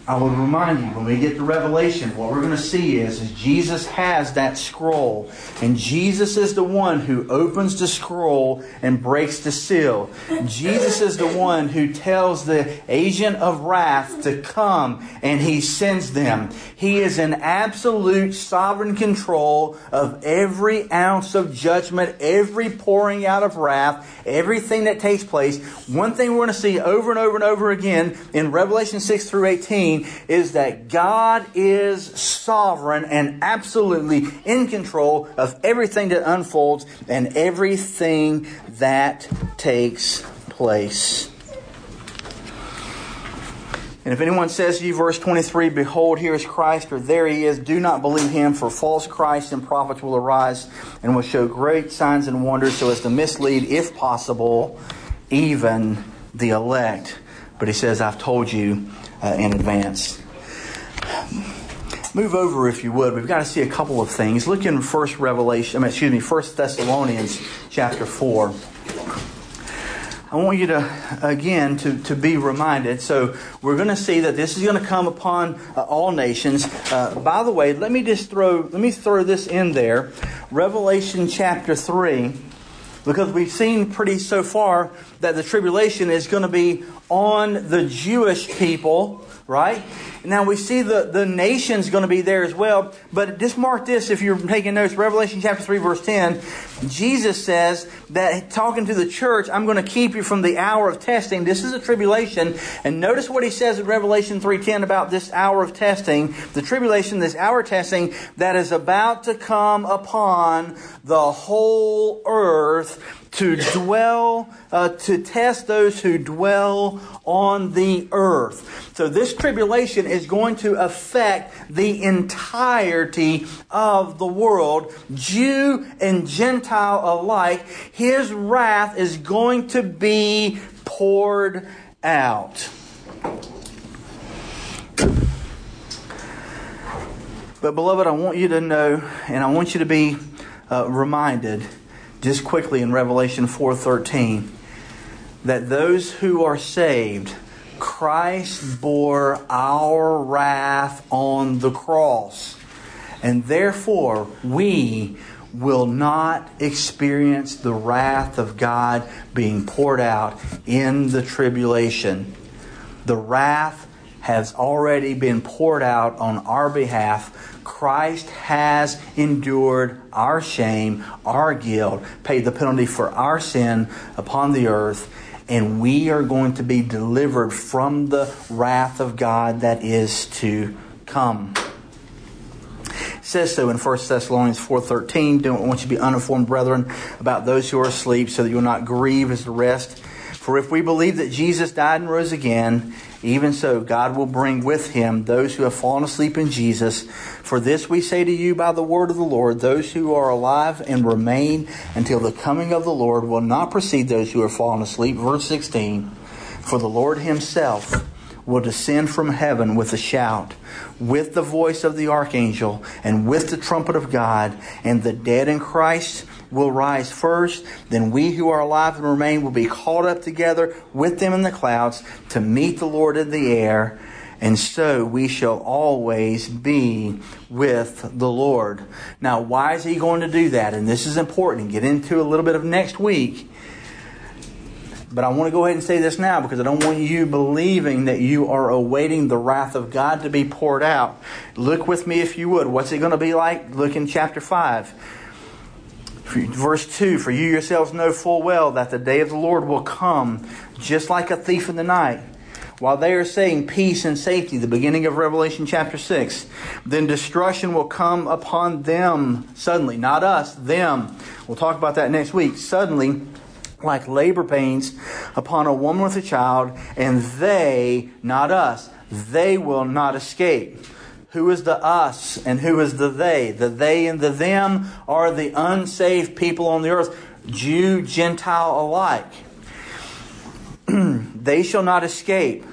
I would remind you, when we get to Revelation, what we're going to see is, is Jesus has that scroll. And Jesus is the one who opens the scroll and breaks the seal. Jesus is the one who tells the agent of wrath to come, and he sends them. He is in absolute sovereign control of every ounce of judgment, every pouring out of wrath, everything that takes place. One thing we're going to see over and over and over again in Revelation six through eighteen is that God is sovereign and absolutely in control of everything that unfolds and everything that takes place. And if anyone says to you, verse twenty-three, behold, here is Christ, or there he is, do not believe him, for false Christs and prophets will arise and will show great signs and wonders so as to mislead, if possible, even the elect. But he says, I've told you Uh, in advance. Move over if you would. We've got to see a couple of things. Look in First Revelation. I mean, excuse me, First Thessalonians chapter four. I want you to again to, to be reminded. So we're going to see that this is going to come upon uh, all nations. Uh, by the way, let me just throw let me throw this in there. Revelation chapter three. Because we've seen pretty so far that the tribulation is going to be on the Jewish people, right? Now we see the, the nation's going to be there as well. But just mark this if you're taking notes. Revelation chapter three verse ten. Jesus says that talking to the church, I'm going to keep you from the hour of testing. This is a tribulation. And notice what he says in Revelation three ten about this hour of testing. The tribulation, this hour of testing that is about to come upon the whole earth to dwell, uh, to test those who dwell on the earth. So this tribulation is going to affect the entirety of the world, Jew and Gentile alike. His wrath is going to be poured out. But beloved, I want you to know, and I want you to be uh, reminded just quickly in Revelation four thirteen, that those who are saved, Christ bore our wrath on the cross, and therefore we will not experience the wrath of God being poured out in the tribulation. The wrath has already been poured out on our behalf. Christ has endured our shame, our guilt, paid the penalty for our sin upon the earth, and we are going to be delivered from the wrath of God that is to come. It says so in First Thessalonians four thirteen, don't want you to be uninformed, brethren, about those who are asleep, so that you will not grieve as the rest. For if we believe that Jesus died and rose again, even so, God will bring with him those who have fallen asleep in Jesus. For this we say to you by the word of the Lord, those who are alive and remain until the coming of the Lord will not precede those who have fallen asleep. Verse sixteen, for the Lord himself will descend from heaven with a shout, with the voice of the archangel, and with the trumpet of God, and the dead in Christ will rise first. Then we who are alive and remain will be caught up together with them in the clouds to meet the Lord in the air. And so we shall always be with the Lord. Now, why is he going to do that? And this is important. Get into a little bit of next week. But I want to go ahead and say this now because I don't want you believing that you are awaiting the wrath of God to be poured out. Look with me if you would. What's it going to be like? Look in chapter five. Verse two, for you yourselves know full well that the day of the Lord will come just like a thief in the night. While they are saying peace and safety, the beginning of Revelation chapter six, then destruction will come upon them suddenly. Not us, them. We'll talk about that next week. Suddenly, like labor pains upon a woman with a child, and they, not us, they will not escape. Who is the us and who is the they? The they and the them are the unsaved people on the earth, Jew, Gentile alike. They shall not escape.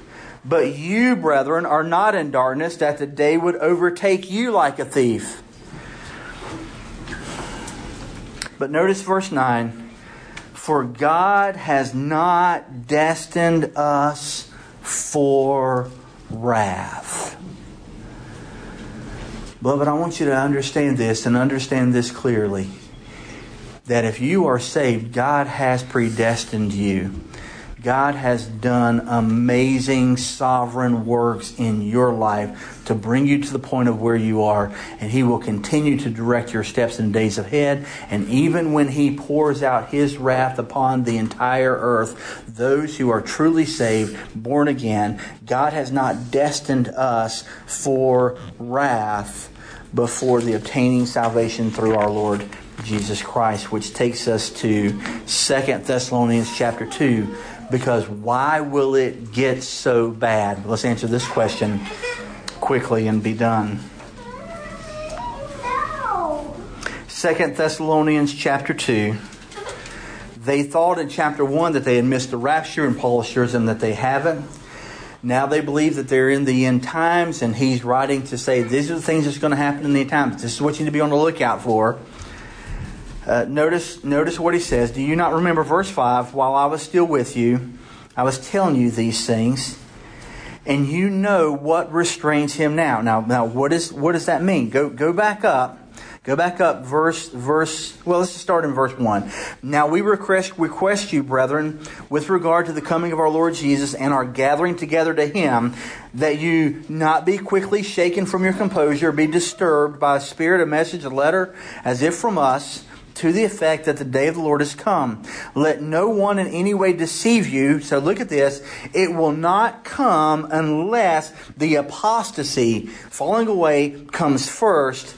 But you, brethren, are not in darkness, that the day would overtake you like a thief. But notice verse nine. For God has not destined us for wrath. Beloved, I want you to understand this and understand this clearly. That if you are saved, God has predestined you. God has done amazing sovereign works in your life to bring you to the point of where you are. And He will continue to direct your steps in the days ahead. And even when He pours out His wrath upon the entire earth, those who are truly saved, born again, God has not destined us for wrath before the obtaining salvation through our Lord Jesus Christ, which takes us to Second Thessalonians chapter two. Because why will it get so bad? Let's answer this question quickly and be done. Second Thessalonians chapter two. They thought in chapter one that they had missed the rapture, and Paul assures them that they haven't. Now they believe that they're in the end times, and he's writing to say these are the things that's going to happen in the end times. This is what you need to be on the lookout for. Uh, notice notice what he says. Do you not remember verse five? While I was still with you, I was telling you these things, and you know what restrains him now. Now, now what is what does that mean? Go go back up. Go back up, verse, verse. Well, let's start in verse one. Now we request, request you, brethren, with regard to the coming of our Lord Jesus and our gathering together to Him, that you not be quickly shaken from your composure, be disturbed by a spirit, a message, a letter, as if from us, to the effect that the day of the Lord has come. Let no one in any way deceive you. So look at this. It will not come unless the apostasy, falling away, comes first,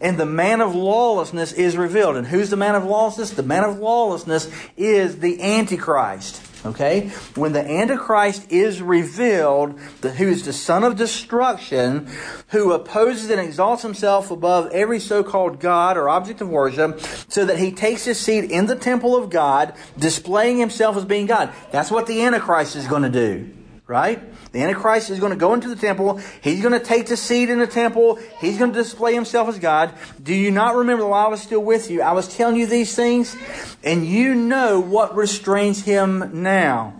and the man of lawlessness is revealed. And who's the man of lawlessness? The man of lawlessness is the Antichrist. Okay? When the Antichrist is revealed, the, who is the son of destruction, who opposes and exalts himself above every so-called God or object of worship, so that he takes his seat in the temple of God, displaying himself as being God. That's what the Antichrist is going to do. Right? The Antichrist is going to go into the temple. He's going to take the seat in the temple. He's going to display himself as God. Do you not remember while I was still with you, I was telling you these things? And you know what restrains him now.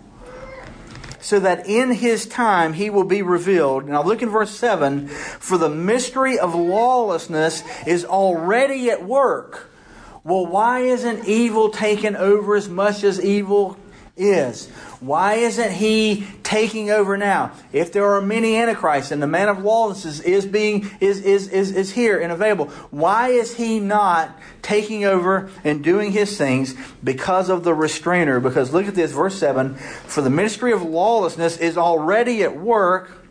So that in his time he will be revealed. Now look in verse seven. For the mystery of lawlessness is already at work. Well, why isn't evil taken over as much as evil is? Why isn't he taking over now? If there are many antichrists and the man of lawlessness is being is is is is here and available, why is he not taking over and doing his things? Because of the restrainer. Because look at this, verse seven, for the ministry of lawlessness is already at work.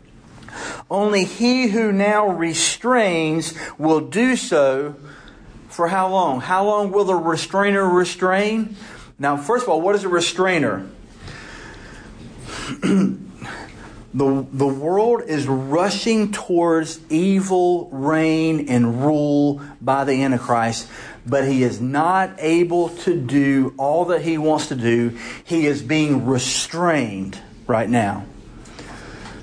Only he who now restrains will do so for how long? How long will the restrainer restrain? Now, first of all, what is a restrainer? the, the world is rushing towards evil reign and rule by the Antichrist, but he is not able to do all that he wants to do. He is being restrained right now.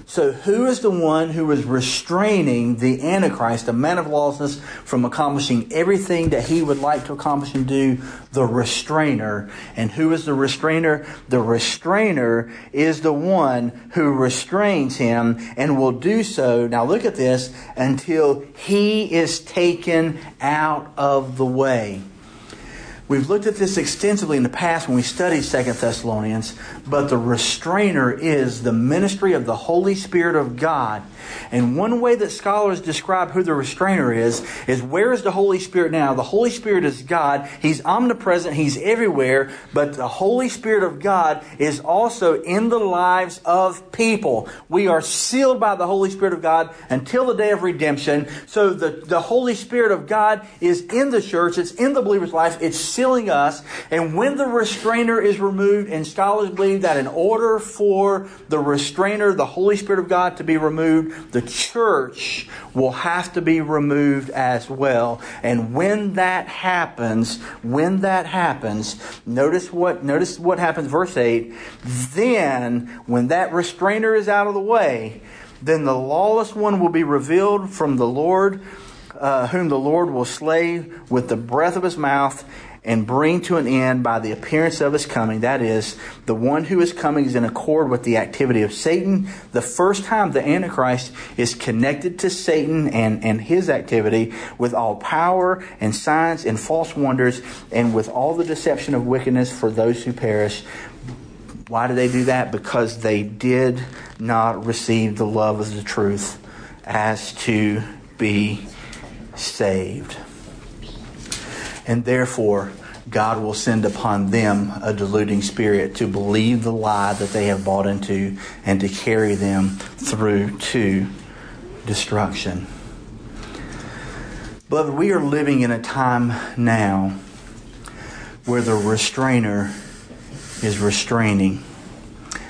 So who is the one who is restraining the Antichrist, the man of lawlessness, from accomplishing everything that he would like to accomplish and do? The restrainer. And who is the restrainer? The restrainer is the one who restrains him and will do so, now look at this, until he is taken out of the way. We've looked at this extensively in the past when we studied Second Thessalonians, but the restrainer is the ministry of the Holy Spirit of God. And one way that scholars describe who the restrainer is, is where is the Holy Spirit now? The Holy Spirit is God. He's omnipresent. He's everywhere. But the Holy Spirit of God is also in the lives of people. We are sealed by the Holy Spirit of God until the day of redemption. So the, the Holy Spirit of God is in the church. It's in the believer's life. It's sealed. Sealing us, and when the restrainer is removed, and scholars believe that in order for the restrainer, the Holy Spirit of God, to be removed, the church will have to be removed as well. And when that happens, when that happens, notice what notice what happens, verse eight. Then, when that restrainer is out of the way, then the lawless one will be revealed from the Lord, uh, whom the Lord will slay with the breath of his mouth, and bring to an end by the appearance of his coming. That is, the one who is coming is in accord with the activity of Satan. The first time the Antichrist is connected to Satan and, and his activity with all power and signs and false wonders and with all the deception of wickedness for those who perish. Why do they do that? Because they did not receive the love of the truth as to be saved. And therefore, God will send upon them a deluding spirit to believe the lie that they have bought into and to carry them through to destruction. Beloved, we are living in a time now where the restrainer is restraining.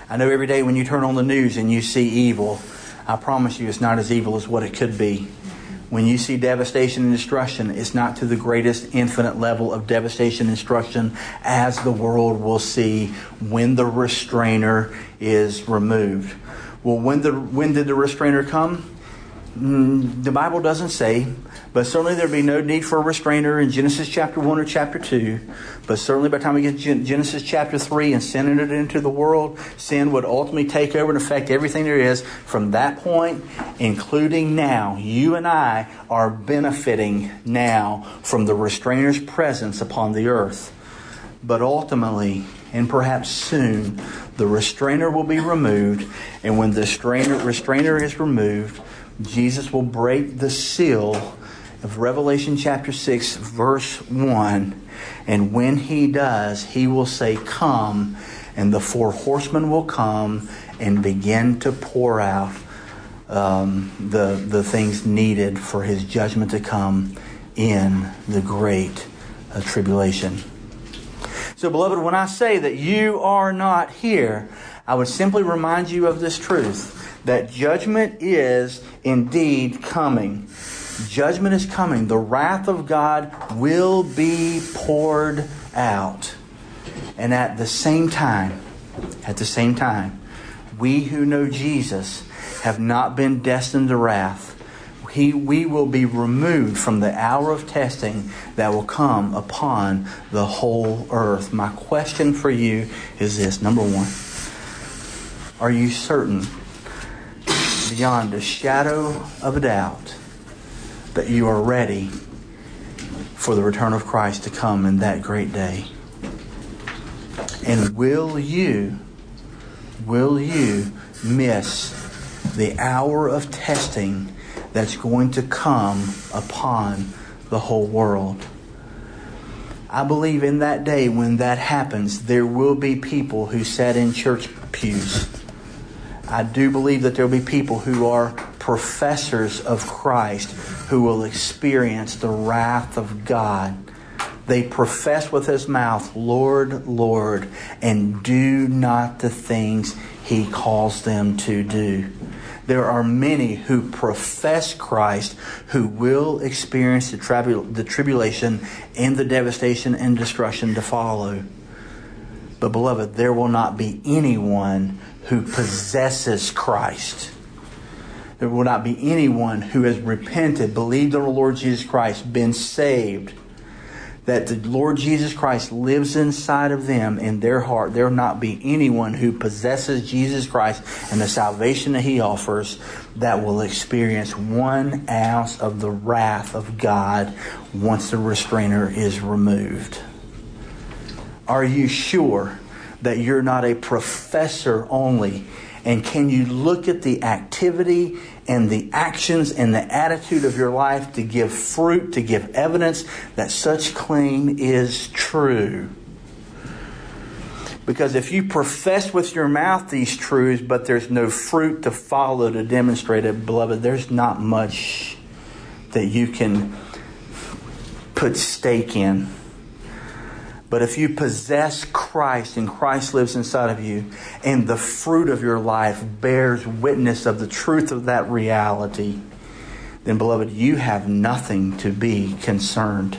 I know every day when you turn on the news and you see evil, I promise you it's not as evil as what it could be. When you see devastation and destruction, it's not to the greatest infinite level of devastation and destruction as the world will see when the restrainer is removed. Well, when the when did the restrainer come? The Bible doesn't say, but certainly there'd be no need for a restrainer in Genesis chapter one or chapter two. But certainly by the time we get to Genesis chapter three and sin entered into the world, sin would ultimately take over and affect everything there is from that point, including now. You and I are benefiting now from the restrainer's presence upon the earth. But ultimately, and perhaps soon, the restrainer will be removed. And when the restrainer, restrainer is removed, Jesus will break the seal of Revelation chapter six, verse one. And when he does, he will say, "Come," and the four horsemen will come and begin to pour out um, the, the things needed for his judgment to come in the great uh, tribulation. So, beloved, when I say that you are not here, I would simply remind you of this truth, that judgment is indeed coming. Judgment is coming. The wrath of God will be poured out. And at the same time, at the same time, we who know Jesus have not been destined to wrath. He, we will be removed from the hour of testing that will come upon the whole earth. My question for you is this. Number one, are you certain beyond a shadow of a doubt that you are ready for the return of Christ to come in that great day? And will you, will you miss the hour of testing that's going to come upon the whole world? I believe in that day when that happens, there will be people who sat in church pews. I do believe that there will be people who are professors of Christ who will experience the wrath of God. They profess with his mouth, "Lord, Lord," and do not the things he calls them to do. There are many who profess Christ who will experience the, tribul- the tribulation and the devastation and destruction to follow. But beloved, there will not be anyone who possesses Christ. There will not be anyone who has repented, believed on the Lord Jesus Christ, been saved, that the Lord Jesus Christ lives inside of them in their heart. There will not be anyone who possesses Jesus Christ and the salvation that he offers that will experience one ounce of the wrath of God once the restrainer is removed. Are you sure that you're not a professor only? And can you look at the activity and the actions and the attitude of your life to give fruit, to give evidence that such claim is true? Because if you profess with your mouth these truths, but there's no fruit to follow to demonstrate it, beloved, there's not much that you can put stake in. But if you possess Christ and Christ lives inside of you, and the fruit of your life bears witness of the truth of that reality, then, beloved, you have nothing to be concerned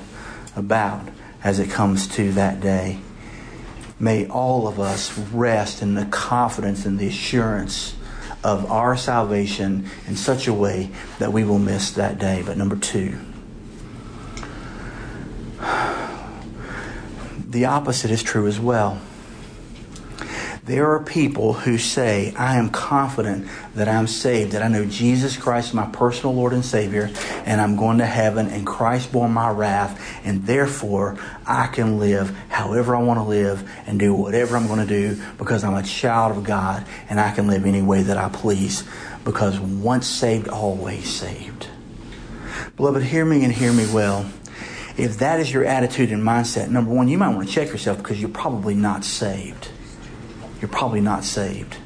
about as it comes to that day. May all of us rest in the confidence and the assurance of our salvation in such a way that we will miss that day. But number two, the opposite is true as well. There are people who say, "I am confident that I'm saved, that I know Jesus Christ, my personal Lord and Savior, and I'm going to heaven, and Christ bore my wrath, and therefore I can live however I want to live and do whatever I'm going to do because I'm a child of God, and I can live any way that I please because once saved, always saved." Beloved, hear me and hear me well. If that is your attitude and mindset, number one, you might want to check yourself because you're probably not saved. You're probably not saved.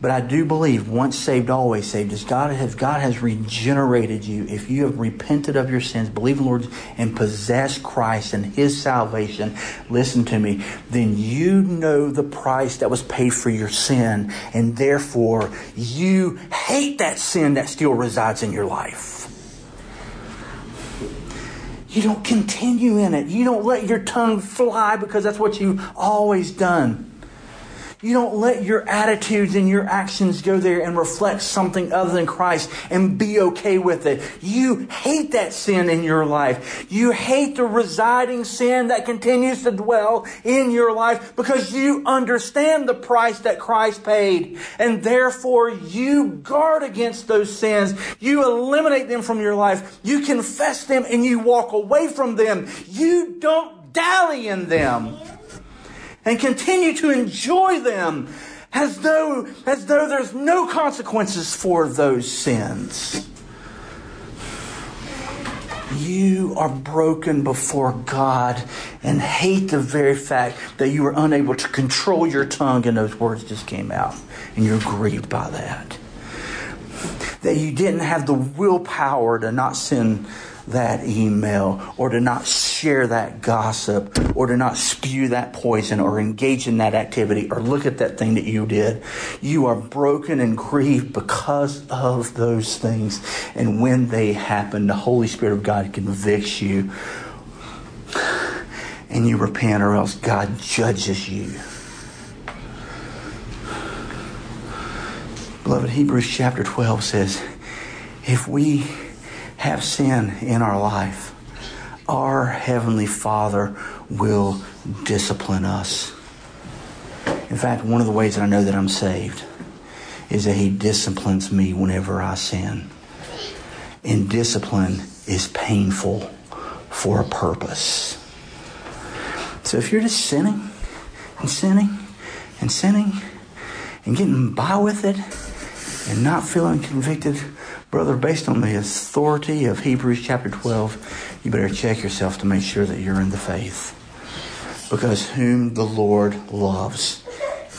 But I do believe once saved, always saved. As God, if God has regenerated you, if you have repented of your sins, believe in the Lord and possess Christ and his salvation, listen to me, then you know the price that was paid for your sin. And therefore, you hate that sin that still resides in your life. You don't continue in it. You don't let your tongue fly because that's what you've always done. You don't let your attitudes and your actions go there and reflect something other than Christ and be okay with it. You hate that sin in your life. You hate the residing sin that continues to dwell in your life because you understand the price that Christ paid. And therefore, you guard against those sins. You eliminate them from your life. You confess them and you walk away from them. You don't dally in them. And continue to enjoy them as though, as though there's no consequences for those sins. You are broken before God and hate the very fact that you were unable to control your tongue and those words just came out. And you're grieved by that. That you didn't have the willpower to not sin that email or to not share that gossip or to not spew that poison or engage in that activity or look at that thing that you did. You are broken and grieved because of those things. And when they happen, the Holy Spirit of God convicts you and you repent, or else God judges you. Beloved, Hebrews chapter twelve says, if we have sin in our life, our Heavenly Father will discipline us. In fact, one of the ways that I know that I'm saved is that He disciplines me whenever I sin. And discipline is painful for a purpose. So if you're just sinning and sinning and sinning and getting by with it and not feeling convicted, brother, based on the authority of Hebrews chapter twelve, you better check yourself to make sure that you're in the faith. Because whom the Lord loves,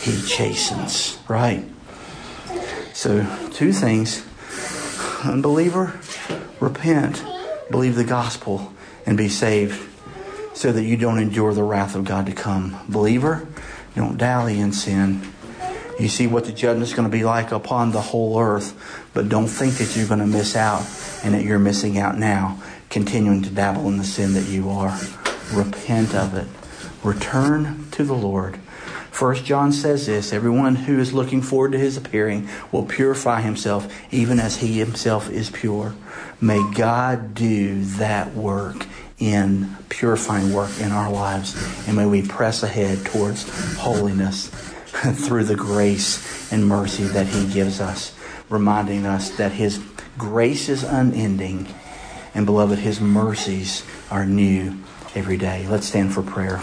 He chastens, right? So, two things. Unbeliever, repent, believe the gospel, and be saved so that you don't endure the wrath of God to come. Believer, don't dally in sin. You see what the judgment is going to be like upon the whole earth, but don't think that you're going to miss out and that you're missing out now, continuing to dabble in the sin that you are. Repent of it. Return to the Lord. First John says this, everyone who is looking forward to His appearing will purify himself even as He Himself is pure. May God do that work in purifying work in our lives, and may we press ahead towards holiness through the grace and mercy that He gives us, reminding us that His grace is unending, and beloved, His mercies are new every day. Let's stand for prayer.